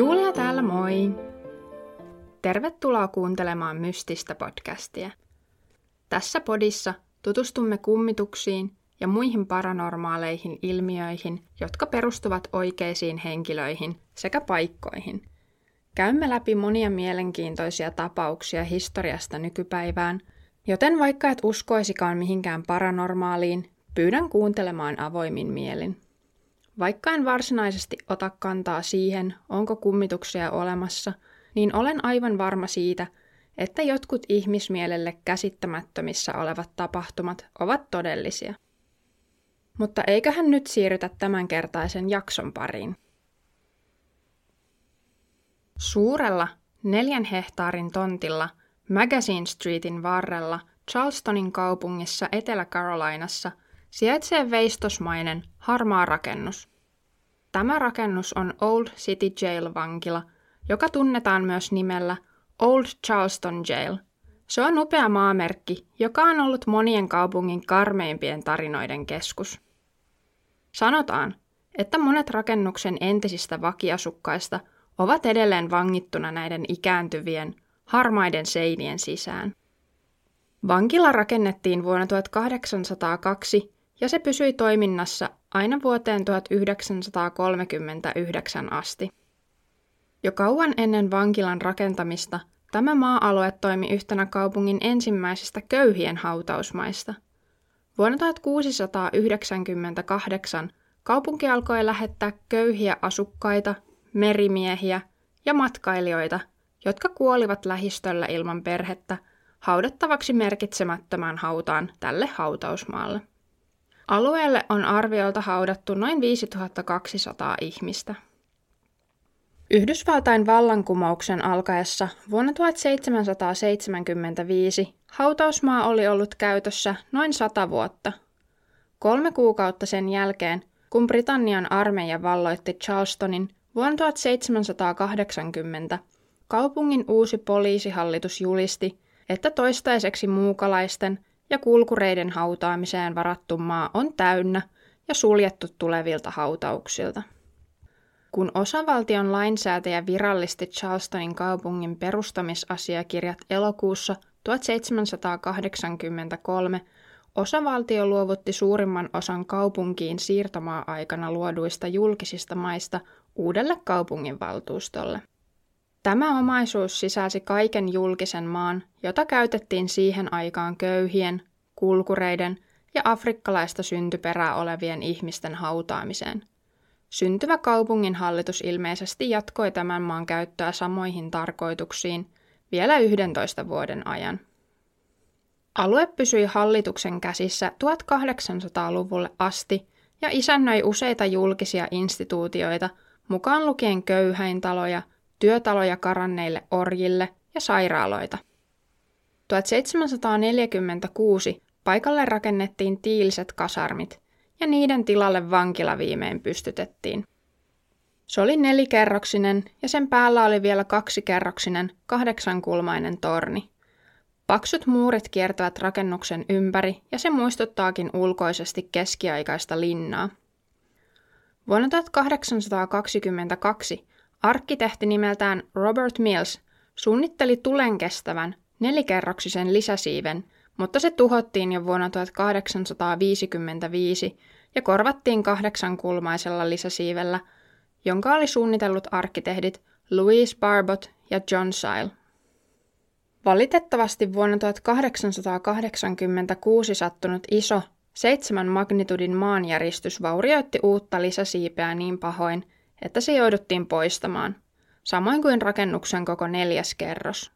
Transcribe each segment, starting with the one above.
Julia täällä, moi! Tervetuloa kuuntelemaan Mystistä podcastia. Tässä podissa tutustumme kummituksiin ja muihin paranormaaleihin ilmiöihin, jotka perustuvat oikeisiin henkilöihin sekä paikkoihin. Käymme läpi monia mielenkiintoisia tapauksia historiasta nykypäivään, joten vaikka et uskoisikaan mihinkään paranormaaliin, pyydän kuuntelemaan avoimin mielin. Vaikka en varsinaisesti ota kantaa siihen, onko kummituksia olemassa, niin olen aivan varma siitä, että jotkut ihmismielelle käsittämättömissä olevat tapahtumat ovat todellisia. Mutta eiköhän nyt siirrytä tämänkertaisen jakson pariin. Suurella 4 hehtaarin tontilla Magazine Streetin varrella Charlestonin kaupungissa Etelä-Carolinassa sijaitsee veistosmainen harmaa rakennus. Tämä rakennus on Old City Jail-vankila, joka tunnetaan myös nimellä Old Charleston Jail. Se on upea maamerkki, joka on ollut monien kaupungin karmeimpien tarinoiden keskus. Sanotaan, että monet rakennuksen entisistä vakiasukkaista ovat edelleen vangittuna näiden ikääntyvien, harmaiden seinien sisään. Vankila rakennettiin vuonna 1802 ja se pysyi toiminnassa aina vuoteen 1939 asti. Jo kauan ennen vankilan rakentamista tämä maa-alue toimi yhtenä kaupungin ensimmäisistä köyhien hautausmaista. Vuonna 1698 kaupunki alkoi lähettää köyhiä asukkaita, merimiehiä ja matkailijoita, jotka kuolivat lähistöllä ilman perhettä, haudattavaksi merkitsemättömään hautaan tälle hautausmaalle. Alueelle on arviolta haudattu noin 5200 ihmistä. Yhdysvaltain vallankumouksen alkaessa vuonna 1775 hautausmaa oli ollut käytössä noin 100 vuotta. 3 kuukautta sen jälkeen, kun Britannian armeija valloitti Charlestonin vuonna 1780, kaupungin uusi poliisihallitus julisti, että toistaiseksi muukalaisten ja kulkureiden hautaamiseen varattu maa on täynnä ja suljettu tulevilta hautauksilta. Kun osavaltion lainsäätäjä virallisti Charlestonin kaupungin perustamisasiakirjat elokuussa 1783, osavaltio luovutti suurimman osan kaupunkiin siirtomaa-aikana luoduista julkisista maista uudelle kaupunginvaltuustolle. Tämä omaisuus sisälsi kaiken julkisen maan, jota käytettiin siihen aikaan köyhien, kulkureiden ja afrikkalaista syntyperää olevien ihmisten hautaamiseen. Syntyvä kaupunginhallitus ilmeisesti jatkoi tämän maan käyttöä samoihin tarkoituksiin vielä 11 vuoden ajan. Alue pysyi hallituksen käsissä 1800-luvulle asti ja isännöi useita julkisia instituutioita, mukaan lukien köyhäintaloja, työtaloja karanneille orjille ja sairaaloita. 1746 paikalle rakennettiin tiiliset kasarmit, ja niiden tilalle vankila viimein pystytettiin. Se oli 4-kerroksinen ja sen päällä oli vielä 2-kerroksinen 8-kulmainen torni. Paksut muurit kiertävät rakennuksen ympäri ja se muistuttaakin ulkoisesti keskiaikaista linnaa. Vuonna 1822 arkkitehti nimeltään Robert Mills suunnitteli tulenkestävän 4-kerroksisen lisäsiiven, mutta se tuhottiin jo vuonna 1855 ja korvattiin 8-kulmaisella lisäsiivellä, jonka oli suunnitellut arkkitehdit Louis Barbot ja John Syle. Valitettavasti vuonna 1886 sattunut iso 7 magnitudin maanjäristys vaurioitti uutta lisäsiipeä niin pahoin, että se jouduttiin poistamaan, samoin kuin rakennuksen koko 4. kerros.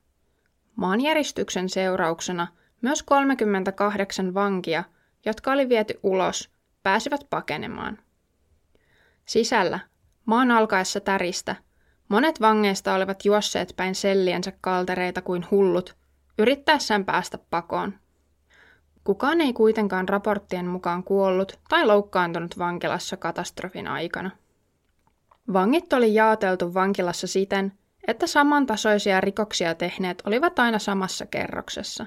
Maanjäristyksen seurauksena myös 38 vankia, jotka oli viety ulos, pääsivät pakenemaan. Sisällä, maan alkaessa täristä, monet vangeista olivat juosseet päin selliensä kaltereita kuin hullut, yrittäessään päästä pakoon. Kukaan ei kuitenkaan raporttien mukaan kuollut tai loukkaantunut vankilassa katastrofin aikana. Vangit oli jaoteltu vankilassa siten, että samantasoisia rikoksia tehneet olivat aina samassa kerroksessa.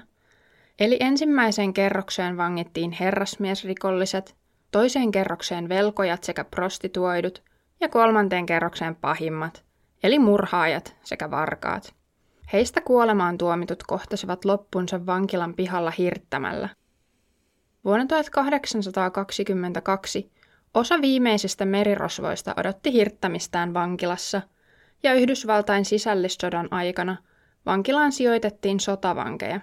Eli ensimmäiseen kerrokseen vangittiin herrasmiesrikolliset, toiseen kerrokseen velkojat sekä prostituoidut ja 3. kerrokseen pahimmat, eli murhaajat sekä varkaat. Heistä kuolemaan tuomitut kohtasivat loppunsa vankilan pihalla hirttämällä. Vuonna 1822 osa viimeisistä merirosvoista odotti hirttämistään vankilassa, ja Yhdysvaltain sisällissodan aikana vankilaan sijoitettiin sotavankeja.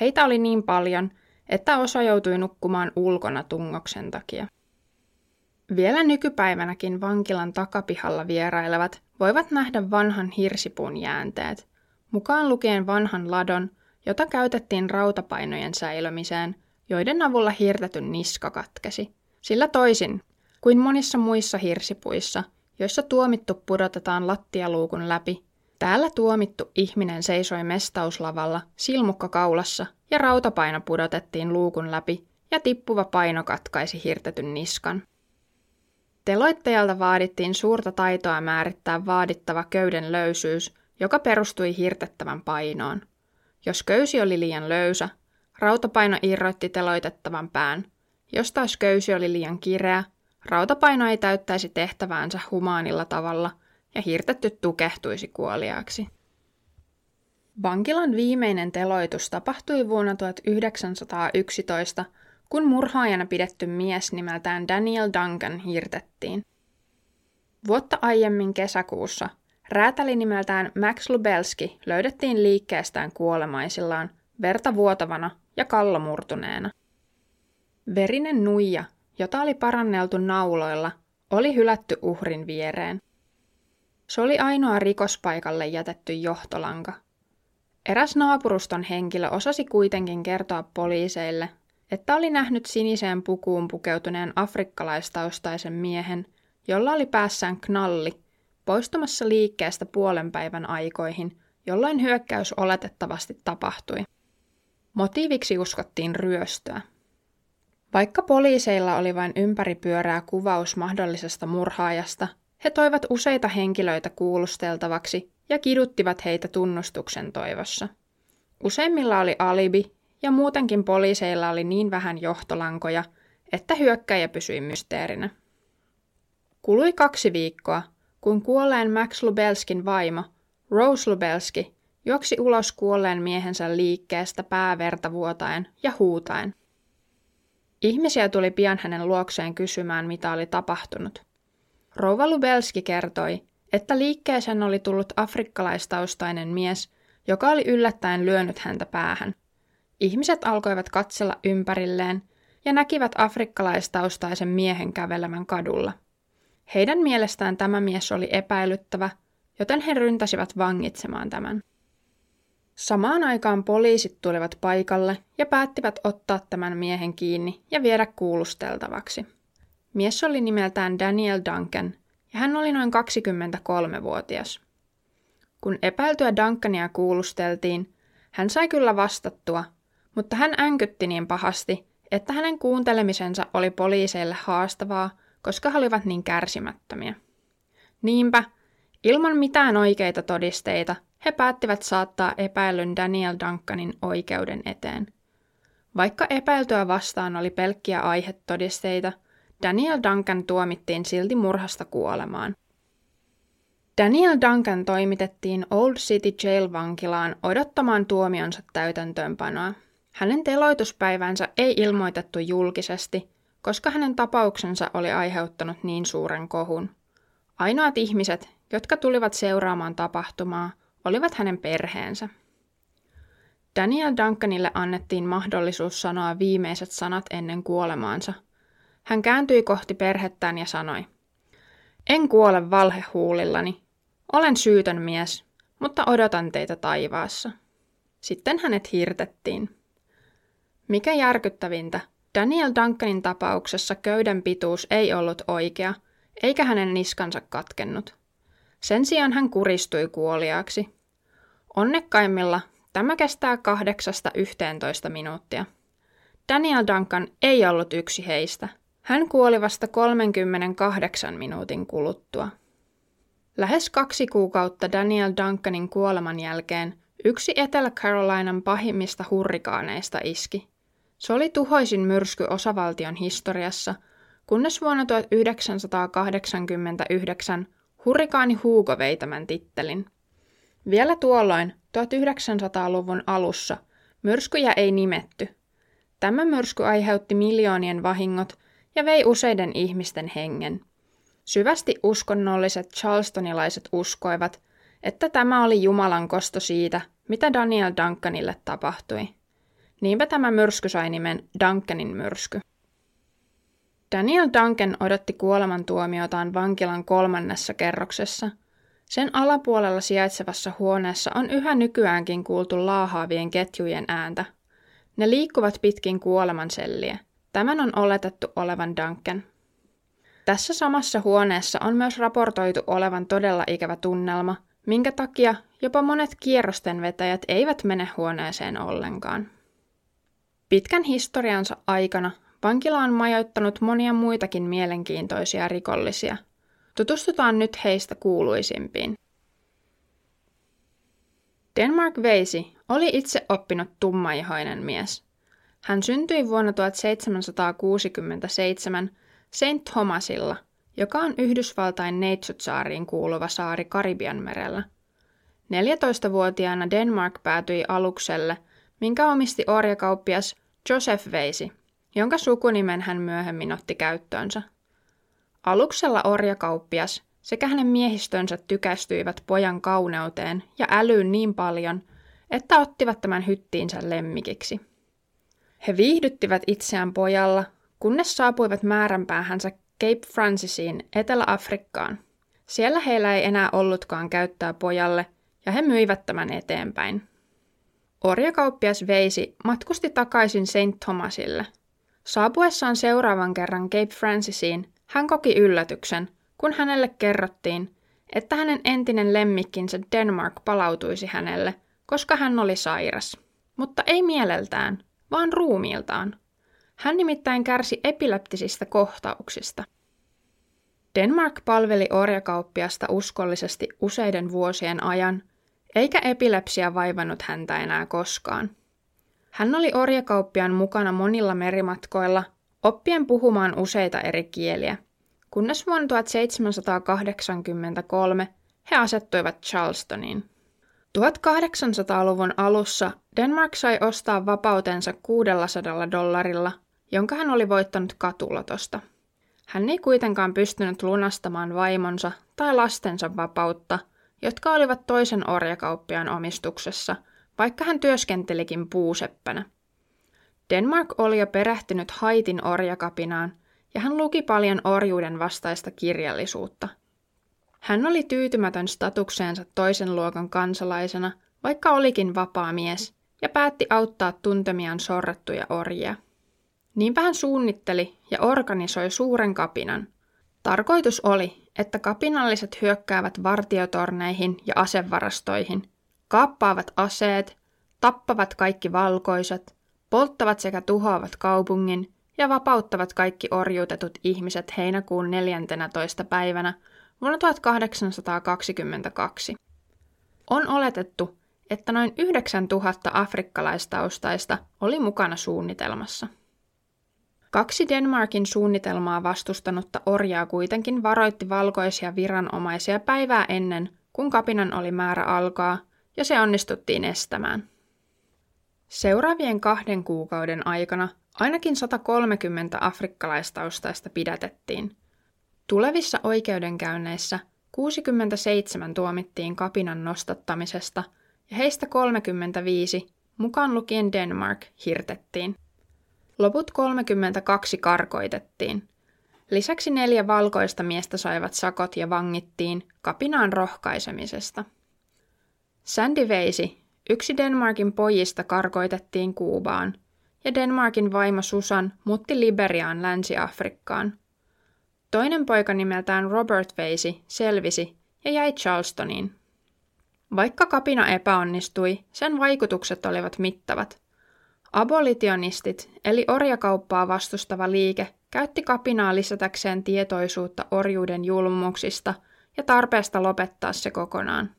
Heitä oli niin paljon, että osa joutui nukkumaan ulkona tungoksen takia. Vielä nykypäivänäkin vankilan takapihalla vierailevat voivat nähdä vanhan hirsipuun jäänteet, mukaan lukien vanhan ladon, jota käytettiin rautapainojen säilömiseen, joiden avulla hirtetyn niska katkesi. Sillä toisin kuin monissa muissa hirsipuissa, joissa tuomittu pudotetaan lattialuukun läpi, täällä tuomittu ihminen seisoi mestauslavalla silmukka kaulassa ja rautapaino pudotettiin luukun läpi ja tippuva paino katkaisi hirtetyn niskan. Teloittajalta vaadittiin suurta taitoa määrittää vaadittava köyden löysyys, joka perustui hirtettävän painoon. Jos köysi oli liian löysä, rautapaino irroitti teloitettavan pään. Jos taas köysi oli liian kireä, rautapaino ei täyttäisi tehtäväänsä humaanilla tavalla ja hirtetty tukehtuisi kuoliaaksi. Vankilan viimeinen teloitus tapahtui vuonna 1911, kun murhaajana pidetty mies nimeltään Daniel Duncan hirtettiin. Vuotta aiemmin kesäkuussa räätäli nimeltään Max Lubelski löydettiin liikkeestään kuolemaisillaan, verta vuotavana ja kallomurtuneena. Verinen nuija, jota oli paranneltu nauloilla, oli hylätty uhrin viereen. Se oli ainoa rikospaikalle jätetty johtolanka. Eräs naapuruston henkilö osasi kuitenkin kertoa poliiseille, että oli nähnyt siniseen pukuun pukeutuneen afrikkalaistaustaisen miehen, jolla oli päässään knalli, poistumassa liikkeestä puolenpäivän aikoihin, jolloin hyökkäys oletettavasti tapahtui. Motiiviksi uskottiin ryöstöä. Vaikka poliiseilla oli vain ympäripyörää kuvaus mahdollisesta murhaajasta, he toivat useita henkilöitä kuulusteltavaksi ja kiduttivat heitä tunnustuksen toivossa. Useimmilla oli alibi ja muutenkin poliiseilla oli niin vähän johtolankoja, että hyökkäjä pysyi mysteerinä. Kului 2 viikkoa, kun kuolleen Max Lubelskin vaimo, Rose Lubelski, juoksi ulos kuolleen miehensä liikkeestä pääverta vuotaen ja huutaen. Ihmisiä tuli pian hänen luokseen kysymään, mitä oli tapahtunut. Rouva Lubelski kertoi, että liikkeeseen oli tullut afrikkalaistaustainen mies, joka oli yllättäen lyönyt häntä päähän. Ihmiset alkoivat katsella ympärilleen ja näkivät afrikkalaistaustaisen miehen kävelemän kadulla. Heidän mielestään tämä mies oli epäilyttävä, joten he ryntäsivät vangitsemaan tämän. Samaan aikaan poliisit tulivat paikalle ja päättivät ottaa tämän miehen kiinni ja viedä kuulusteltavaksi. Mies oli nimeltään Daniel Duncan ja hän oli noin 23-vuotias. Kun epäiltyä Duncania kuulusteltiin, hän sai kyllä vastattua, mutta hän änkytti niin pahasti, että hänen kuuntelemisensa oli poliiseille haastavaa, koska he olivat niin kärsimättömiä. Niinpä, ilman mitään oikeita todisteita, he päättivät saattaa epäillyn Daniel Duncanin oikeuden eteen. Vaikka epäiltyä vastaan oli pelkkiä aihetodisteita, Daniel Duncan tuomittiin silti murhasta kuolemaan. Daniel Duncan toimitettiin Old City Jail-vankilaan odottamaan tuomionsa täytäntöönpanoa. Hänen teloituspäivänsä ei ilmoitettu julkisesti, koska hänen tapauksensa oli aiheuttanut niin suuren kohun. Ainoat ihmiset, jotka tulivat seuraamaan tapahtumaa, olivat hänen perheensä. Daniel Duncanille annettiin mahdollisuus sanoa viimeiset sanat ennen kuolemaansa. Hän kääntyi kohti perhettään ja sanoi, "En kuole valhehuulillani. Olen syytön mies, mutta odotan teitä taivaassa." Sitten hänet hirtettiin. Mikä järkyttävintä, Daniel Duncanin tapauksessa köyden pituus ei ollut oikea, eikä hänen niskansa katkennut. Sen sijaan hän kuristui kuoliaaksi. Onnekkaimmilla tämä kestää 8–11 minuuttia. Daniel Duncan ei ollut yksi heistä. Hän kuoli vasta 38 minuutin kuluttua. Lähes 2 kuukautta Daniel Duncanin kuoleman jälkeen yksi Etelä-Carolinan pahimmista hurrikaaneista iski. Se oli tuhoisin myrsky osavaltion historiassa, kunnes vuonna 1989 Hurrikaani Hugo vei tämän tittelin. Vielä tuolloin, 1900-luvun alussa, myrskyjä ei nimetty. Tämä myrsky aiheutti miljoonien vahingot ja vei useiden ihmisten hengen. Syvästi uskonnolliset charlestonilaiset uskoivat, että tämä oli Jumalan kosto siitä, mitä Daniel Duncanille tapahtui. Niinpä tämä myrsky sai nimen Duncanin myrsky. Daniel Duncan odotti kuolemantuomiotaan vankilan 3. kerroksessa. Sen alapuolella sijaitsevassa huoneessa on yhä nykyäänkin kuultu laahaavien ketjujen ääntä. Ne liikkuvat pitkin kuolemanselliä. Tämän on oletettu olevan Duncan. Tässä samassa huoneessa on myös raportoitu olevan todella ikävä tunnelma, minkä takia jopa monet kierrostenvetäjät eivät mene huoneeseen ollenkaan. Pitkän historiansa aikana vankila on majoittanut monia muitakin mielenkiintoisia rikollisia. Tutustutaan nyt heistä kuuluisimpiin. Denmark Vesey oli itse oppinut tummaihoinen mies. Hän syntyi vuonna 1767 Saint-Thomasilla, joka on Yhdysvaltain Neitsytsaariin kuuluva saari Karibianmerellä. 14-vuotiaana Denmark päätyi alukselle, minkä omisti orjakauppias Joseph Vesey, jonka sukunimen hän myöhemmin otti käyttöönsä. Aluksella orjakauppias sekä hänen miehistönsä tykästyivät pojan kauneuteen ja älyyn niin paljon, että ottivat tämän hyttiinsä lemmikiksi. He viihdyttivät itseään pojalla, kunnes saapuivat määränpäähänsä Cape Francisiin Etelä-Afrikkaan. Siellä heillä ei enää ollutkaan käyttää pojalle, ja he myivät tämän eteenpäin. Orjakauppias Vesey matkusti takaisin Saint-Thomasille. Saapuessaan seuraavan kerran Cape Francisiin hän koki yllätyksen, kun hänelle kerrottiin, että hänen entinen lemmikkinsä Denmark palautuisi hänelle, koska hän oli sairas. Mutta ei mieleltään, vaan ruumiiltaan. Hän nimittäin kärsi epileptisistä kohtauksista. Denmark palveli orjakauppiasta uskollisesti useiden vuosien ajan, eikä epilepsia vaivannut häntä enää koskaan. Hän oli orjakauppiaan mukana monilla merimatkoilla, oppien puhumaan useita eri kieliä, kunnes vuonna 1783 he asettuivat Charlestoniin. 1800-luvun alussa Denmark sai ostaa vapautensa $600, jonka hän oli voittanut katulotosta. Hän ei kuitenkaan pystynyt lunastamaan vaimonsa tai lastensa vapautta, jotka olivat toisen orjakauppiaan omistuksessa, vaikka hän työskentelikin puuseppänä. Denmark oli jo perehtynyt Haitin orjakapinaan, ja hän luki paljon orjuuden vastaista kirjallisuutta. Hän oli tyytymätön statukseensa toisen luokan kansalaisena, vaikka olikin vapaa mies, ja päätti auttaa tuntemiaan sorrettuja orjia. Niinpä hän suunnitteli ja organisoi suuren kapinan. Tarkoitus oli, että kapinalliset hyökkäävät vartiotorneihin ja asevarastoihin, kaappaavat aseet, tappavat kaikki valkoiset, polttavat sekä tuhoavat kaupungin ja vapauttavat kaikki orjuutetut ihmiset heinäkuun 14. päivänä vuonna 1822. On oletettu, että noin 9000 afrikkalaistaustaista oli mukana suunnitelmassa. 2 Denmarkin suunnitelmaa vastustanutta orjaa kuitenkin varoitti valkoisia viranomaisia päivää ennen, kun kapinan oli määrä alkaa, ja se onnistuttiin estämään. Seuraavien 2 kuukauden aikana ainakin 130 afrikkalaistaustaista pidätettiin. Tulevissa oikeudenkäynneissä 67 tuomittiin kapinan nostattamisesta ja heistä 35, mukaan lukien Denmark, hirtettiin. Loput 32 karkoitettiin. Lisäksi 4 valkoista miestä saivat sakot ja vangittiin kapinaan rohkaisemisesta. Sandy Vesey, yksi Denmarkin pojista, karkoitettiin Kuubaan, ja Denmarkin vaimo Susan muutti Liberiaan Länsi-Afrikkaan. Toinen poika nimeltään Robert Faisi selvisi ja jäi Charlestoniin. Vaikka kapina epäonnistui, sen vaikutukset olivat mittavat. Abolitionistit, eli orjakauppaa vastustava liike, käytti kapinaa lisätäkseen tietoisuutta orjuuden julmuuksista ja tarpeesta lopettaa se kokonaan.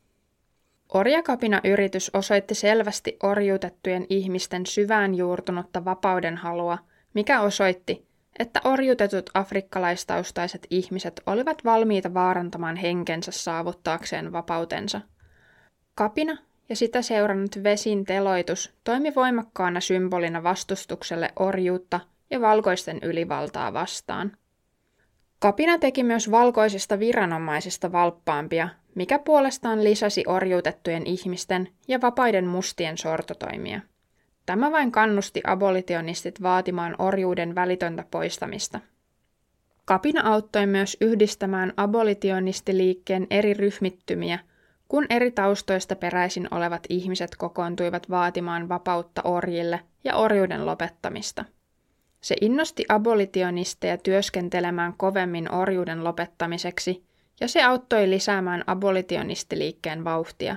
Orjakapina-yritys osoitti selvästi orjuutettujen ihmisten syvään juurtunutta vapauden halua, mikä osoitti, että orjutetut afrikkalaistaustaiset ihmiset olivat valmiita vaarantamaan henkensä saavuttaakseen vapautensa. Kapina ja sitä seurannut Vesin teloitus toimi voimakkaana symbolina vastustukselle orjuutta ja valkoisten ylivaltaa vastaan. Kapina teki myös valkoisista viranomaisista valppaampia, mikä puolestaan lisäsi orjuutettujen ihmisten ja vapaiden mustien sortotoimia. Tämä vain kannusti abolitionistit vaatimaan orjuuden välitöntä poistamista. Kapina auttoi myös yhdistämään abolitionistiliikkeen eri ryhmittymiä, kun eri taustoista peräisin olevat ihmiset kokoontuivat vaatimaan vapautta orjille ja orjuuden lopettamista. Se innosti abolitionisteja työskentelemään kovemmin orjuuden lopettamiseksi, ja se auttoi lisäämään abolitionistiliikkeen vauhtia.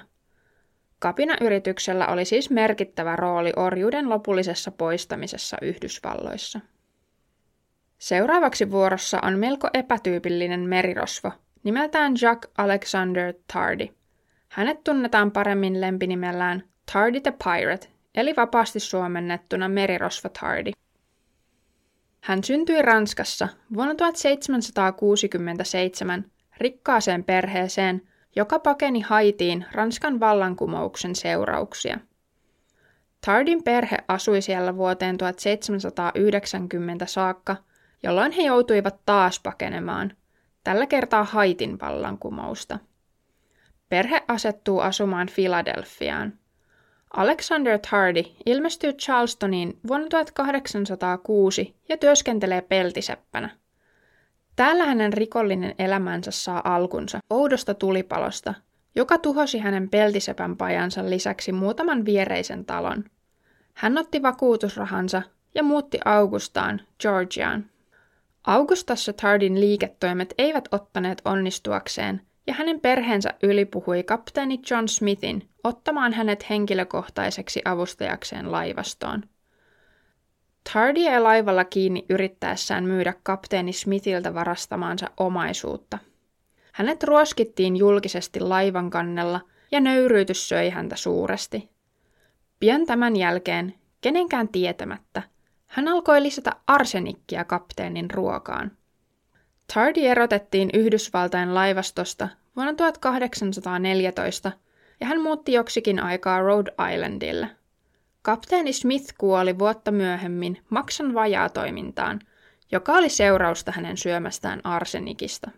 Kapinayrityksellä oli siis merkittävä rooli orjuuden lopullisessa poistamisessa Yhdysvalloissa. Seuraavaksi vuorossa on melko epätyypillinen merirosvo, nimeltään Jacques Alexandre Tardy. Hänet tunnetaan paremmin lempinimellään Tardy the Pirate, eli vapaasti suomennettuna merirosvo Tardy. Hän syntyi Ranskassa vuonna 1767 rikkaaseen perheeseen, joka pakeni Haitiin Ranskan vallankumouksen seurauksia. Tardyn perhe asui siellä vuoteen 1790 saakka, jolloin he joutuivat taas pakenemaan, tällä kertaa Haitin vallankumousta. Perhe asettuu asumaan Philadelphiaan. Alexander Tardy ilmestyy Charlestoniin vuonna 1806 ja työskentelee peltiseppänä. Täällä hänen rikollinen elämänsä saa alkunsa oudosta tulipalosta, joka tuhosi hänen peltisepän pajansa lisäksi muutaman viereisen talon. Hän otti vakuutusrahansa ja muutti Augustaan, Georgiaan. Augustassa Tardyn liiketoimet eivät ottaneet onnistuakseen, ja hänen perheensä ylipuhui kapteeni John Smithin ottamaan hänet henkilökohtaiseksi avustajakseen laivastoon. Tardy ei laivalla kiinni yrittäessään myydä kapteeni Smithiltä varastamaansa omaisuutta. Hänet ruoskittiin julkisesti laivan kannella ja nöyryytys söi häntä suuresti. Pian tämän jälkeen, kenenkään tietämättä, hän alkoi lisätä arsenikkia kapteenin ruokaan. Tardy erotettiin Yhdysvaltain laivastosta vuonna 1814 ja hän muutti joksikin aikaa Rhode Islandille. Kapteeni Smith kuoli vuotta myöhemmin maksan vajaatoimintaan, joka oli seurausta hänen syömästään arsenikista.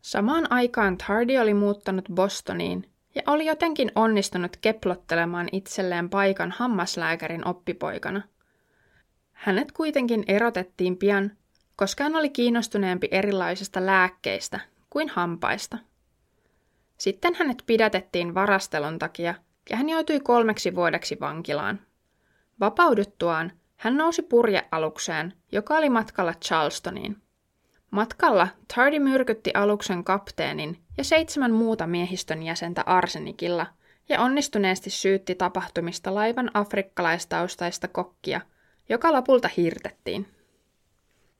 Samaan aikaan Tardy oli muuttanut Bostoniin ja oli jotenkin onnistunut keplottelemaan itselleen paikan hammaslääkärin oppipoikana. Hänet kuitenkin erotettiin pian, koska hän oli kiinnostuneempi erilaisista lääkkeistä kuin hampaista. Sitten hänet pidätettiin varastelun takia, ja hän joutui 3 vuodeksi vankilaan. Vapauduttuaan hän nousi purjealukseen, joka oli matkalla Charlestoniin. Matkalla Tardy myrkytti aluksen kapteenin ja 7 muuta miehistön jäsentä arsenikilla ja onnistuneesti syytti tapahtumista laivan afrikkalaistaustaista kokkia, joka lopulta hirtettiin.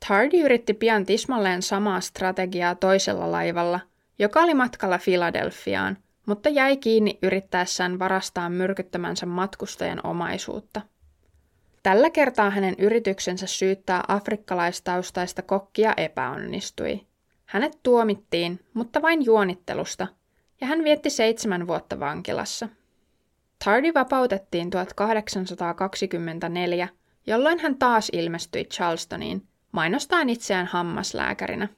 Tardy yritti pian tismalleen samaa strategiaa toisella laivalla, joka oli matkalla Philadelphiaan, mutta jäi kiinni yrittäessään varastaa myrkyttämänsä matkustajan omaisuutta. Tällä kertaa hänen yrityksensä syyttää afrikkalaistaustaista kokkia epäonnistui. Hänet tuomittiin, mutta vain juonittelusta, ja hän vietti 7 vuotta vankilassa. Tardy vapautettiin 1824, jolloin hän taas ilmestyi Charlestoniin, mainostaan itseään hammaslääkärinä.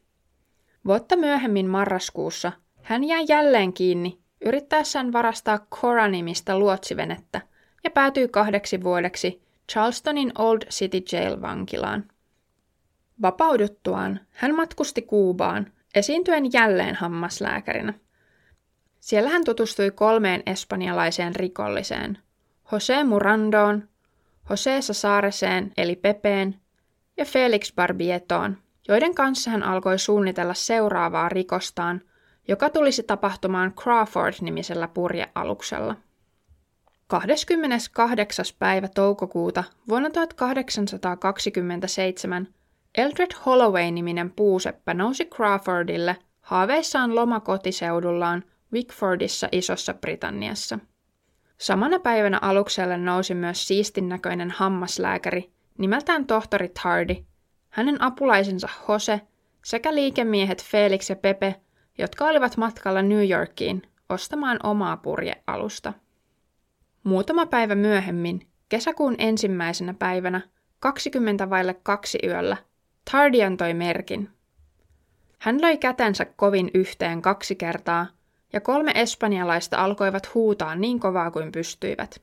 Vuotta myöhemmin marraskuussa hän jäi jälleen kiinni yrittäessään varastaa Cora-nimistä luotsivenettä ja päätyi 2 vuodeksi Charlestonin Old City Jail-vankilaan. Vapauduttuaan hän matkusti Kuubaan, esiintyen jälleen hammaslääkärinä. Siellä hän tutustui 3 espanjalaiseen rikolliseen, Jose Muranoon, Jose Sasareseen eli Pepeen ja Felix Barbietoon, joiden kanssa hän alkoi suunnitella seuraavaa rikostaan, joka tulisi tapahtumaan Crawford-nimisellä purjealuksella. 28. päivä toukokuuta vuonna 1827 Eldred Holloway-niminen puuseppä nousi Crawfordille haaveissaan lomakotiseudullaan Wickfordissa Isossa-Britanniassa. Samana päivänä alukselle nousi myös siistin näköinen hammaslääkäri nimeltään tohtori Tardy, hänen apulaisensa Jose sekä liikemiehet Felix ja Pepe, jotka olivat matkalla New Yorkiin ostamaan omaa purjealusta. Muutama päivä myöhemmin, kesäkuun 1. päivänä, 2:20 yöllä, Tardy antoi merkin. Hän löi kätensä kovin yhteen 2 kertaa, ja 3 espanjalaista alkoivat huutaa niin kovaa kuin pystyivät.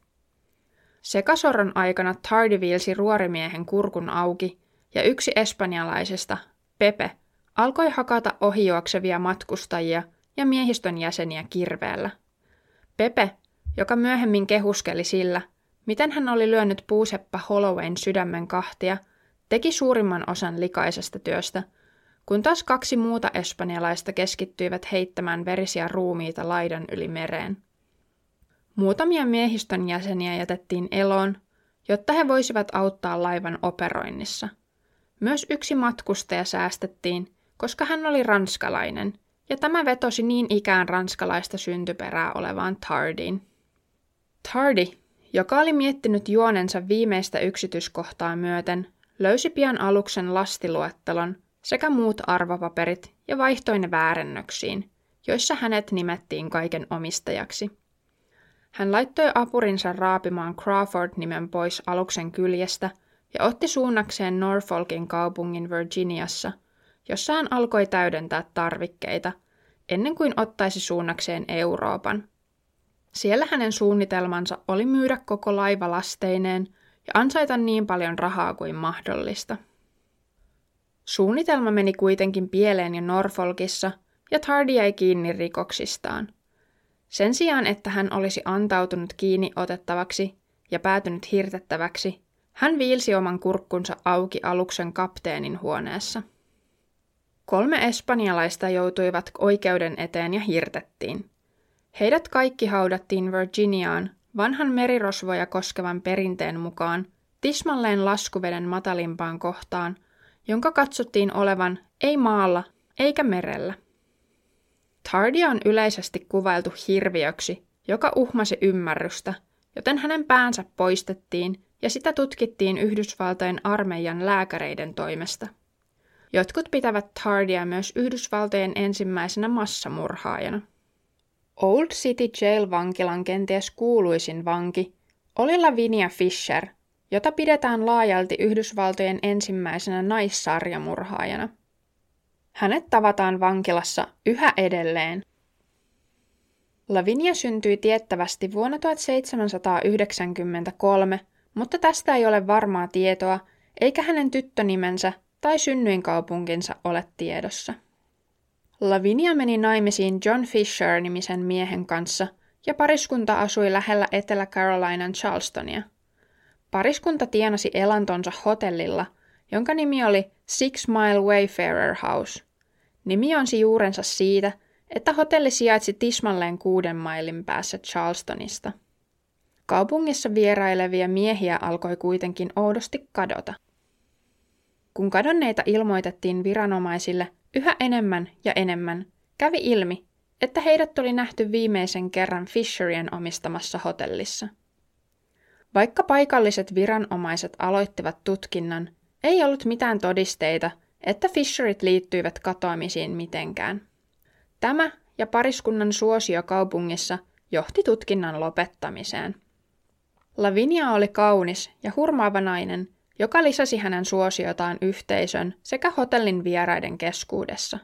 Sekasoron aikana Tardy viilsi ruorimiehen kurkun auki, ja yksi espanjalaisesta, Pepe, alkoi hakata ohijuoksevia matkustajia ja miehistön jäseniä kirveellä. Pepe, joka myöhemmin kehuskeli sillä, miten hän oli lyönyt puuseppä Hollowayn sydämen kahtia, teki suurimman osan likaisesta työstä, kun taas 2 muuta espanjalaista keskittyivät heittämään verisiä ruumiita laidan yli mereen. Muutamia miehistön jäseniä jätettiin eloon, jotta he voisivat auttaa laivan operoinnissa. Myös yksi matkustaja säästettiin, koska hän oli ranskalainen, ja tämä vetosi niin ikään ranskalaista syntyperää olevaan Tardyin. Tardy, joka oli miettinyt juonensa viimeistä yksityiskohtaa myöten, löysi pian aluksen lastiluettelon sekä muut arvopaperit ja vaihtoi ne väärennöksiin, joissa hänet nimettiin kaiken omistajaksi. Hän laittoi apurinsa raapimaan Crawford-nimen pois aluksen kyljestä ja otti suunnakseen Norfolkin kaupungin Virginiassa, jossa hän alkoi täydentää tarvikkeita, ennen kuin ottaisi suunnakseen Euroopan. Siellä hänen suunnitelmansa oli myydä koko laiva lasteineen ja ansaita niin paljon rahaa kuin mahdollista. Suunnitelma meni kuitenkin pieleen jo Norfolkissa, ja Tardy jäi kiinni rikoksistaan. Sen sijaan, että hän olisi antautunut kiinni otettavaksi ja päätynyt hirtettäväksi, hän viilsi oman kurkkunsa auki aluksen kapteenin huoneessa. 3 espanjalaista joutuivat oikeuden eteen ja hirtettiin. Heidät kaikki haudattiin Virginiaan vanhan merirosvoja koskevan perinteen mukaan tismalleen laskuveden matalimpaan kohtaan, jonka katsottiin olevan ei maalla eikä merellä. Tardy on yleisesti kuvailtu hirviöksi, joka uhmasi ymmärrystä, joten hänen päänsä poistettiin ja sitä tutkittiin Yhdysvaltojen armeijan lääkäreiden toimesta. Jotkut pitävät Tardyä myös Yhdysvaltojen ensimmäisenä massamurhaajana. Old City Jail-vankilan kenties kuuluisin vanki oli Lavinia Fisher, jota pidetään laajalti Yhdysvaltojen ensimmäisenä naissarjamurhaajana. Hänet tavataan vankilassa yhä edelleen. Lavinia syntyi tiettävästi vuonna 1793, mutta tästä ei ole varmaa tietoa, eikä hänen tyttönimensä tai synnyinkaupunkinsa ole tiedossa. Lavinia meni naimisiin John Fisher-nimisen miehen kanssa, ja pariskunta asui lähellä Etelä-Carolinan Charlestonia. Pariskunta tienasi elantonsa hotellilla, jonka nimi oli Six Mile Wayfarer House. Nimi onsi juurensa siitä, että hotelli sijaitsi tismalleen 6 mailin päässä Charlestonista. Kaupungissa vierailevia miehiä alkoi kuitenkin oudosti kadota. Kun kadonneita ilmoitettiin viranomaisille yhä enemmän, kävi ilmi, että heidät oli nähty viimeisen kerran Fisherien omistamassa hotellissa. Vaikka paikalliset viranomaiset aloittivat tutkinnan, ei ollut mitään todisteita, että Fisherit liittyivät katoamisiin mitenkään. Tämä ja pariskunnan suosio kaupungissa johti tutkinnan lopettamiseen. Lavinia oli kaunis ja hurmaava nainen, joka lisäsi hänen suosiotaan yhteisön sekä hotellin vieraiden keskuudessa.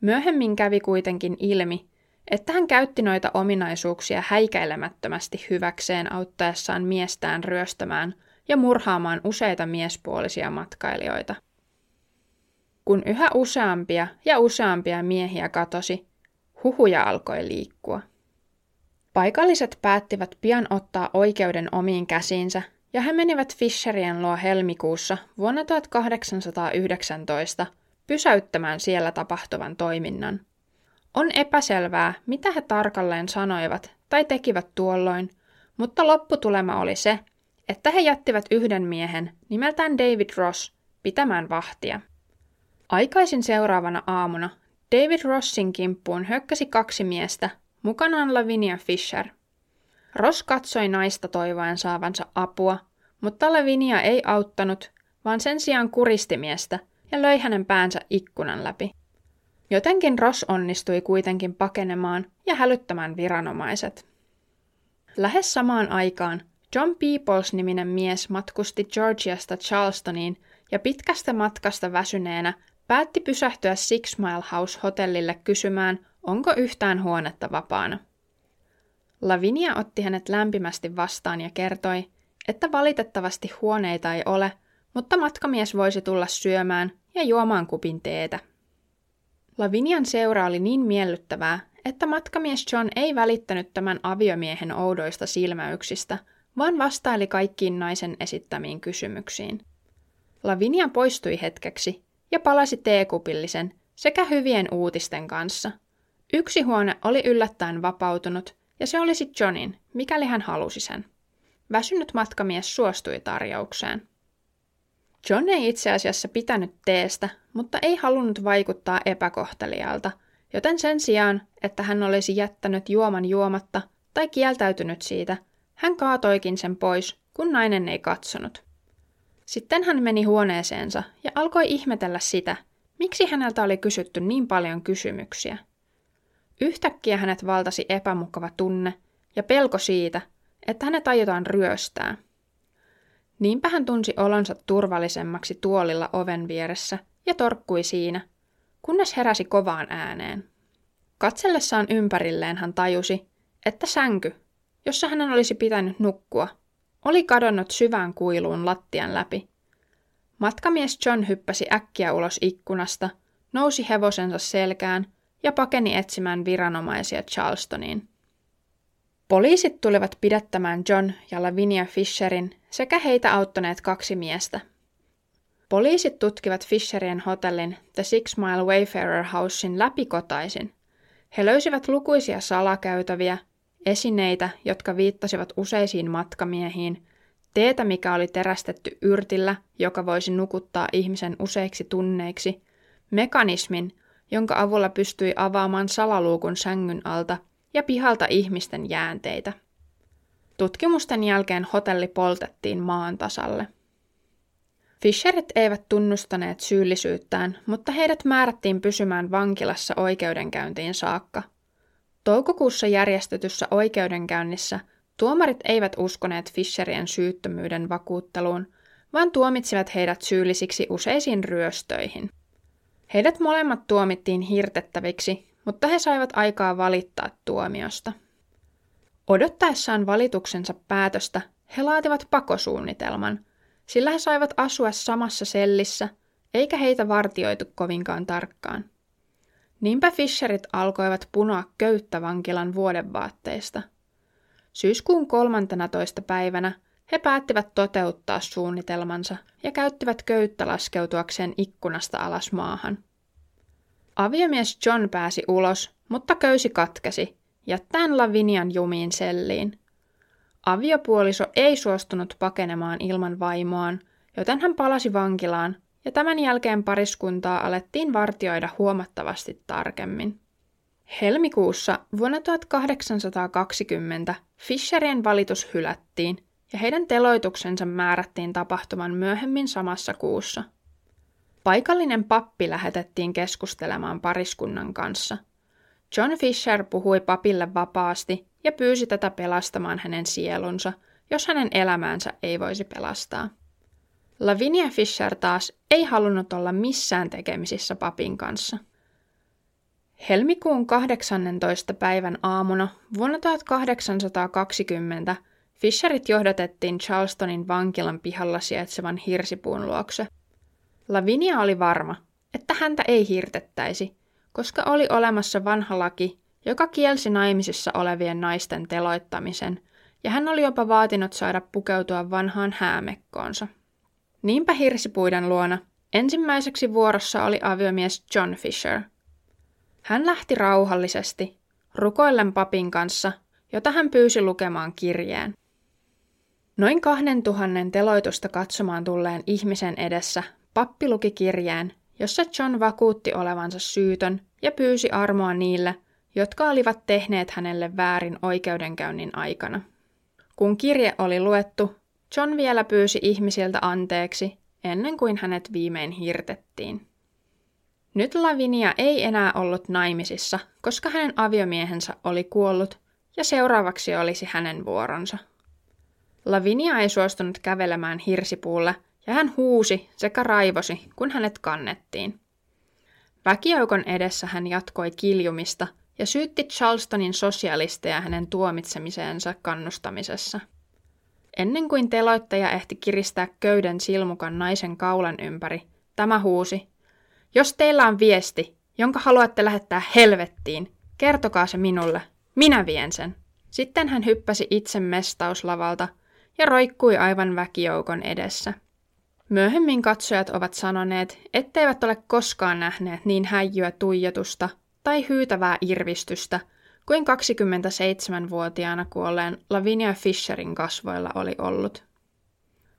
Myöhemmin kävi kuitenkin ilmi, että hän käytti noita ominaisuuksia häikäilemättömästi hyväkseen auttaessaan miestään ryöstämään ja murhaamaan useita miespuolisia matkailijoita. Kun yhä useampia miehiä katosi, huhuja alkoi liikkua. Paikalliset päättivät pian ottaa oikeuden omiin käsiinsä, ja he menivät Fisherien luo helmikuussa vuonna 1819 pysäyttämään siellä tapahtuvan toiminnan. On epäselvää, mitä he tarkalleen sanoivat tai tekivät tuolloin, mutta lopputulema oli se, että he jättivät yhden miehen nimeltään David Ross pitämään vahtia. Aikaisin seuraavana aamuna David Rossin kimppuun hyökkäsi 2 miestä, mukanaan Lavinia Fisher. Ross katsoi naista toivoen saavansa apua, mutta Lavinia ei auttanut, vaan sen sijaan kuristi miestä ja löi hänen päänsä ikkunan läpi. Jotenkin Ross onnistui kuitenkin pakenemaan ja hälyttämään viranomaiset. Lähes samaan aikaan John Peoples-niminen mies matkusti Georgiasta Charlestoniin ja pitkästä matkasta väsyneenä päätti pysähtyä Six Mile House -hotellille kysymään, onko yhtään huonetta vapaana. Lavinia otti hänet lämpimästi vastaan ja kertoi, että valitettavasti huoneita ei ole, mutta matkamies voisi tulla syömään ja juomaan kupin teetä. Lavinian seura oli niin miellyttävää, että matkamies John ei välittänyt tämän aviomiehen oudoista silmäyksistä, vaan vastaili kaikkiin naisen esittämiin kysymyksiin. Lavinia poistui hetkeksi ja palasi teekupillisen sekä hyvien uutisten kanssa. Yksi huone oli yllättäen vapautunut ja se olisi Johnin, mikäli hän halusi sen. Väsynyt matkamies suostui tarjoukseen. John ei itse asiassa pitänyt teestä, mutta ei halunnut vaikuttaa epäkohtelijalta, joten sen sijaan, että hän olisi jättänyt juoman juomatta tai kieltäytynyt siitä, hän kaatoikin sen pois, kun nainen ei katsonut. Sitten hän meni huoneeseensa ja alkoi ihmetellä sitä, miksi häneltä oli kysytty niin paljon kysymyksiä. Yhtäkkiä hänet valtasi epämukava tunne ja pelko siitä, että hänet aiotaan ryöstää. Niinpä hän tunsi olonsa turvallisemmaksi tuolilla oven vieressä ja torkkui siinä, kunnes heräsi kovaan ääneen. Katsellessaan ympärilleen hän tajusi, että sänky, jossa hänen olisi pitänyt nukkua, oli kadonnut syvään kuiluun lattian läpi. Matkamies John hyppäsi äkkiä ulos ikkunasta, nousi hevosensa selkään ja pakeni etsimään viranomaisia Charlestoniin. Poliisit tulivat pidättämään John ja Lavinia Fisherin sekä heitä auttaneet kaksi miestä. Poliisit tutkivat Fisherien hotellin The Six Mile Wayfarer Housein läpikotaisin. He löysivät lukuisia salakäytäviä, esineitä, jotka viittasivat useisiin matkamiehiin, teetä, mikä oli terästetty yrtillä, joka voisi nukuttaa ihmisen useiksi tunneiksi, mekanismin, jonka avulla pystyi avaamaan salaluukun sängyn alta ja pihalta ihmisten jäänteitä. Tutkimusten jälkeen hotelli poltettiin maan tasalle. Fisherit eivät tunnustaneet syyllisyyttään, mutta heidät määrättiin pysymään vankilassa oikeudenkäyntiin saakka. Toukokuussa järjestetyssä oikeudenkäynnissä tuomarit eivät uskoneet Fisherien syyttömyyden vakuutteluun, vaan tuomitsivat heidät syyllisiksi useisiin ryöstöihin. Heidät molemmat tuomittiin hirtettäviksi, mutta he saivat aikaa valittaa tuomiosta. Odottaessaan valituksensa päätöstä he laativat pakosuunnitelman, sillä he saivat asua samassa sellissä, eikä heitä vartioitu kovinkaan tarkkaan. Niinpä Fisherit alkoivat punoa köyttä vankilan vuodevaatteista. Syyskuun 13. päivänä he päättivät toteuttaa suunnitelmansa ja käyttivät köyttä laskeutuakseen ikkunasta alas maahan. Aviomies John pääsi ulos, mutta köysi katkesi, jättäen Lavinian jumiin selliin. Aviopuoliso ei suostunut pakenemaan ilman vaimoaan, joten hän palasi vankilaan, ja tämän jälkeen pariskuntaa alettiin vartioida huomattavasti tarkemmin. Helmikuussa vuonna 1820 Fisherien valitus hylättiin, ja heidän teloituksensa määrättiin tapahtuman myöhemmin samassa kuussa. Paikallinen pappi lähetettiin keskustelemaan pariskunnan kanssa. John Fisher puhui papille vapaasti ja pyysi tätä pelastamaan hänen sielunsa, jos hänen elämäänsä ei voisi pelastaa. Lavinia Fisher taas ei halunnut olla missään tekemisissä papin kanssa. Helmikuun 18. päivän aamuna vuonna 1820 Fisherit johdatettiin Charlestonin vankilan pihalla sijaitsevan hirsipuun luokse. Lavinia oli varma, että häntä ei hirtettäisi, koska oli olemassa vanha laki, joka kielsi naimisissa olevien naisten teloittamisen, ja hän oli jopa vaatinut saada pukeutua vanhaan häämekkoonsa. Niinpä hirsipuiden luona ensimmäiseksi vuorossa oli aviomies John Fisher. Hän lähti rauhallisesti, rukoillen papin kanssa, jota hän pyysi lukemaan kirjeen. Noin 2000 teloitusta katsomaan tulleen ihmisen edessä pappi luki kirjeen, jossa John vakuutti olevansa syytön ja pyysi armoa niille, jotka olivat tehneet hänelle väärin oikeudenkäynnin aikana. Kun kirje oli luettu, John vielä pyysi ihmisiltä anteeksi ennen kuin hänet viimein hirtettiin. Nyt Lavinia ei enää ollut naimisissa, koska hänen aviomiehensä oli kuollut ja seuraavaksi olisi hänen vuoronsa. Lavinia ei suostunut kävelemään hirsipuulle ja hän huusi sekä raivosi, kun hänet kannettiin. Väkijoukon edessä hän jatkoi kiljumista ja syytti Charlestonin sosialisteja hänen tuomitsemiseensa kannustamisessa. Ennen kuin teloittaja ehti kiristää köyden silmukan naisen kaulan ympäri, tämä huusi: "Jos teillä on viesti, jonka haluatte lähettää helvettiin, kertokaa se minulle. Minä vien sen." Sitten hän hyppäsi itse mestauslavalta ja roikkui aivan väkijoukon edessä. Myöhemmin katsojat ovat sanoneet, etteivät ole koskaan nähneet niin häijyä tuijotusta tai hyytävää irvistystä kuin 27-vuotiaana kuolleen Lavinia Fisherin kasvoilla oli ollut.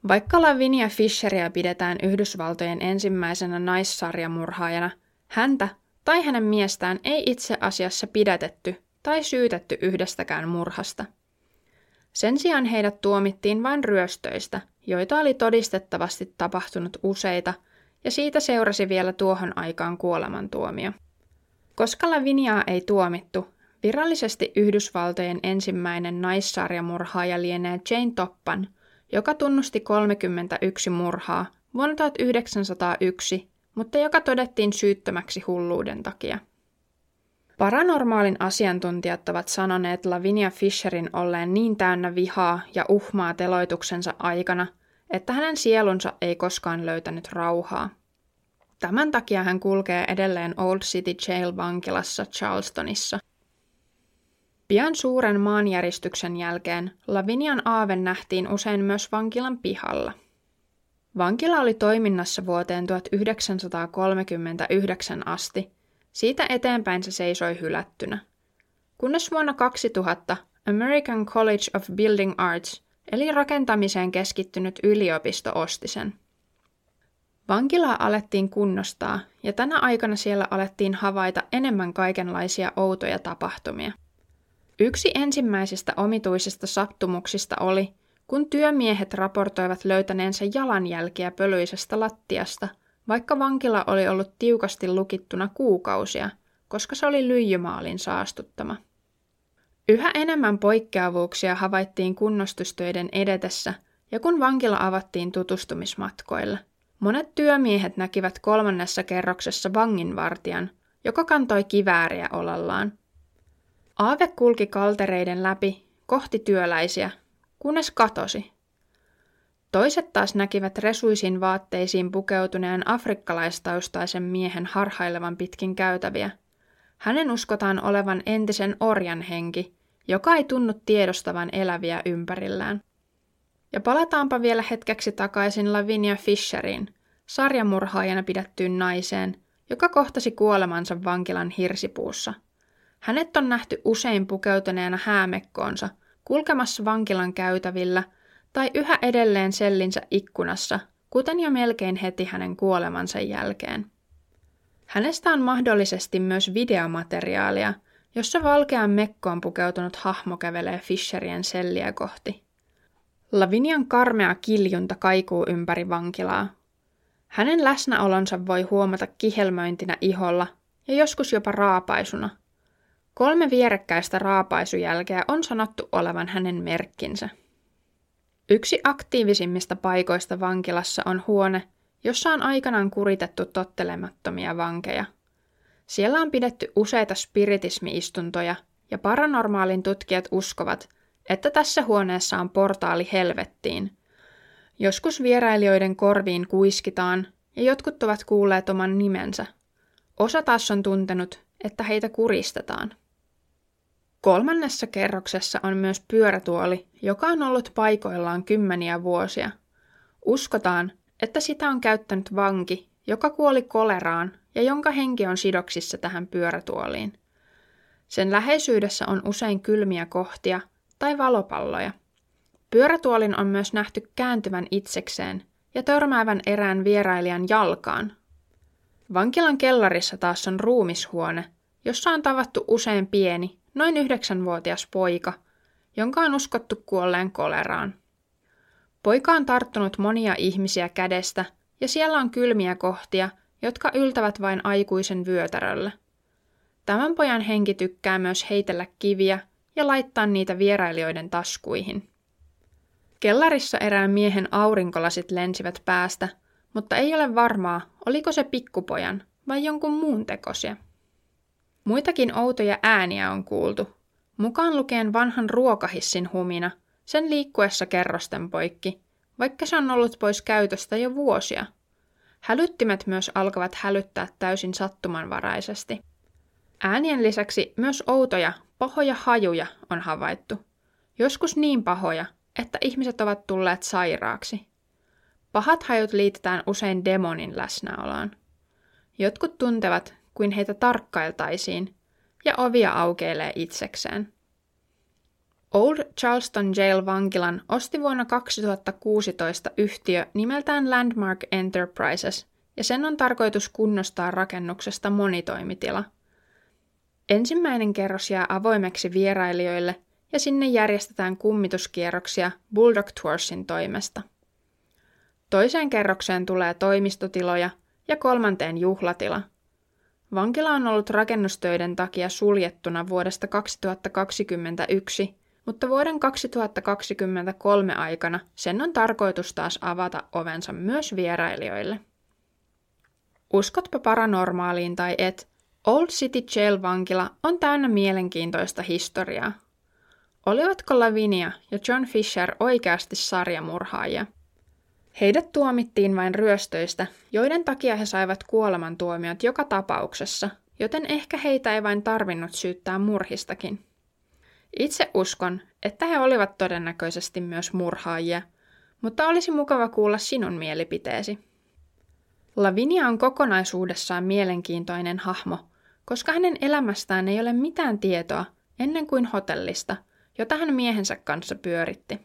Vaikka Lavinia Fisheria pidetään Yhdysvaltojen ensimmäisenä naissarjamurhaajana, häntä tai hänen miestään ei itse asiassa pidätetty tai syytetty yhdestäkään murhasta. Sen sijaan heidät tuomittiin vain ryöstöistä, joita oli todistettavasti tapahtunut useita, ja siitä seurasi vielä tuohon aikaan kuolemantuomio. Koska Laviniaa ei tuomittu, virallisesti Yhdysvaltojen ensimmäinen naissarjamurhaaja lienee Jane Toppan, joka tunnusti 31 murhaa vuonna 1901, mutta joka todettiin syyttömäksi hulluuden takia. Paranormaalin asiantuntijat ovat sanoneet Lavinia Fisherin olleen niin täynnä vihaa ja uhmaa teloituksensa aikana, että hänen sielunsa ei koskaan löytänyt rauhaa. Tämän takia hän kulkee edelleen Old City Jail-vankilassa Charlestonissa. Pian suuren maanjäristyksen jälkeen Lavinian aave nähtiin usein myös vankilan pihalla. Vankila oli toiminnassa vuoteen 1939 asti. Siitä eteenpäin se seisoi hylättynä. Kunnes vuonna 2000 American College of Building Arts, eli rakentamiseen keskittynyt yliopisto, osti sen. Vankilaa alettiin kunnostaa, ja tänä aikana siellä alettiin havaita enemmän kaikenlaisia outoja tapahtumia. Yksi ensimmäisistä omituisista sattumuksista oli, kun työmiehet raportoivat löytäneensä jalanjälkiä pölyisestä lattiasta, vaikka vankila oli ollut tiukasti lukittuna kuukausia, koska se oli lyijymaalin saastuttama. Yhä enemmän poikkeavuuksia havaittiin kunnostustöiden edetessä ja kun vankila avattiin tutustumismatkoille. Monet työmiehet näkivät kolmannessa kerroksessa vanginvartijan, joka kantoi kivääriä olallaan. Aave kulki kaltereiden läpi kohti työläisiä, kunnes katosi. Toiset taas näkivät resuisiin vaatteisiin pukeutuneen afrikkalaistaustaisen miehen harhailevan pitkin käytäviä. Hänen uskotaan olevan entisen orjan henki, joka ei tunnu tiedostavan eläviä ympärillään. Ja palataanpa vielä hetkeksi takaisin Lavinia Fisheriin, sarjamurhaajana pidettyyn naiseen, joka kohtasi kuolemansa vankilan hirsipuussa. Hänet on nähty usein pukeutuneena häämekkoonsa, kulkemassa vankilan käytävillä tai yhä edelleen sellinsä ikkunassa, kuten jo melkein heti hänen kuolemansa jälkeen. Hänestä on mahdollisesti myös videomateriaalia, jossa valkean mekkoon pukeutunut hahmo kävelee Fisherien selliä kohti. Lavinian karmea kiljunta kaikuu ympäri vankilaa. Hänen läsnäolonsa voi huomata kihelmöintinä iholla ja joskus jopa raapaisuna. 3 vierekkäistä raapaisujälkeä on sanottu olevan hänen merkkinsä. Yksi aktiivisimmista paikoista vankilassa on huone, jossa on aikanaan kuritettu tottelemattomia vankeja. Siellä on pidetty useita spiritismi-istuntoja, ja paranormaalin tutkijat uskovat, että tässä huoneessa on portaali helvettiin. Joskus vierailijoiden korviin kuiskitaan, ja jotkut ovat kuulleet oman nimensä. Osa taas on tuntenut, että heitä kuristetaan. Kolmannessa kerroksessa on myös pyörätuoli, joka on ollut paikoillaan kymmeniä vuosia. Uskotaan, että sitä on käyttänyt vanki, joka kuoli koleraan ja jonka henki on sidoksissa tähän pyörätuoliin. Sen läheisyydessä on usein kylmiä kohtia tai valopalloja. Pyörätuolin on myös nähty kääntyvän itsekseen ja törmäävän erään vierailijan jalkaan. Vankilan kellarissa taas on ruumishuone, jossa on tavattu usein pieni, noin 9-vuotias poika, jonka on uskottu kuolleen koleraan. Poika on tarttunut monia ihmisiä kädestä ja siellä on kylmiä kohtia, jotka yltävät vain aikuisen vyötäröllä. Tämän pojan henki tykkää myös heitellä kiviä ja laittaa niitä vierailijoiden taskuihin. Kellarissa erään miehen aurinkolasit lensivät päästä, mutta ei ole varmaa, oliko se pikkupojan vai jonkun muun tekosia. Muitakin outoja ääniä on kuultu, mukaan lukien vanhan ruokahissin humina, sen liikkuessa kerrosten poikki, vaikka se on ollut pois käytöstä jo vuosia. Hälyttimet myös alkavat hälyttää täysin sattumanvaraisesti. Äänien lisäksi myös outoja, pahoja hajuja on havaittu. Joskus niin pahoja, että ihmiset ovat tulleet sairaaksi. Pahat hajut liitetään usein demonin läsnäoloon. Jotkut tuntevat, kuin heitä tarkkailtaisiin, ja ovia aukeilee itsekseen. Old Charleston Jail-vankilan osti vuonna 2016 yhtiö nimeltään Landmark Enterprises, ja sen on tarkoitus kunnostaa rakennuksesta monitoimitila. Ensimmäinen kerros jää avoimeksi vierailijoille, ja sinne järjestetään kummituskierroksia Bulldog Toursin toimesta. Toiseen kerrokseen tulee toimistotiloja ja kolmanteen juhlatila. Vankila on ollut rakennustöiden takia suljettuna vuodesta 2021, mutta vuoden 2023 aikana sen on tarkoitus taas avata ovensa myös vierailijoille. Uskotpa paranormaaliin tai et, Old City Jail-vankila on täynnä mielenkiintoista historiaa. Olivatko Lavinia ja John Fisher oikeasti sarjamurhaajia? Heidät tuomittiin vain ryöstöistä, joiden takia he saivat kuolemantuomiot joka tapauksessa, joten ehkä heitä ei vain tarvinnut syyttää murhistakin. Itse uskon, että he olivat todennäköisesti myös murhaajia, mutta olisi mukava kuulla sinun mielipiteesi. Lavinia on kokonaisuudessaan mielenkiintoinen hahmo, koska hänen elämästään ei ole mitään tietoa ennen kuin hotellista, jota hän miehensä kanssa pyöritti.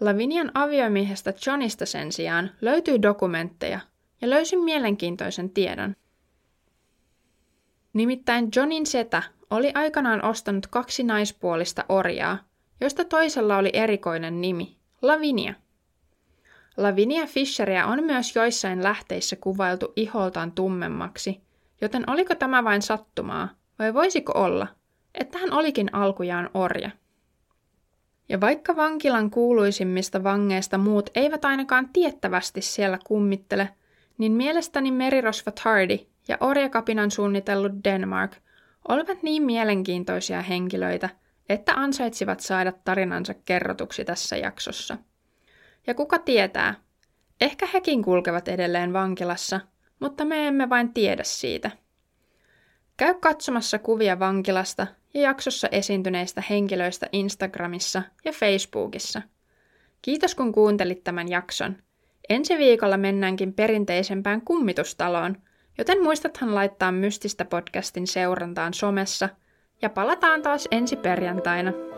Lavinian aviomiehestä Johnista sen sijaan löytyy dokumentteja ja löysin mielenkiintoisen tiedon. Nimittäin Johnin setä oli aikanaan ostanut kaksi naispuolista orjaa, joista toisella oli erikoinen nimi, Lavinia. Lavinia Fisheria on myös joissain lähteissä kuvailtu iholtaan tummemmaksi, joten oliko tämä vain sattumaa vai voisiko olla, että hän olikin alkujaan orja? Ja vaikka vankilan kuuluisimmista vangeista muut eivät ainakaan tiettävästi siellä kummittele, niin mielestäni merirosvo Tardy ja orjakapinan suunnitellut Denmark olivat niin mielenkiintoisia henkilöitä, että ansaitsivat saada tarinansa kerrotuksi tässä jaksossa. Ja kuka tietää, ehkä hekin kulkevat edelleen vankilassa, mutta me emme vain tiedä siitä. Käy katsomassa kuvia vankilasta ja jaksossa esiintyneistä henkilöistä Instagramissa ja Facebookissa. Kiitos kun kuuntelit tämän jakson. Ensi viikolla mennäänkin perinteisempään kummitustaloon, joten muistathan laittaa Mystistä podcastin seurantaan somessa ja palataan taas ensi perjantaina.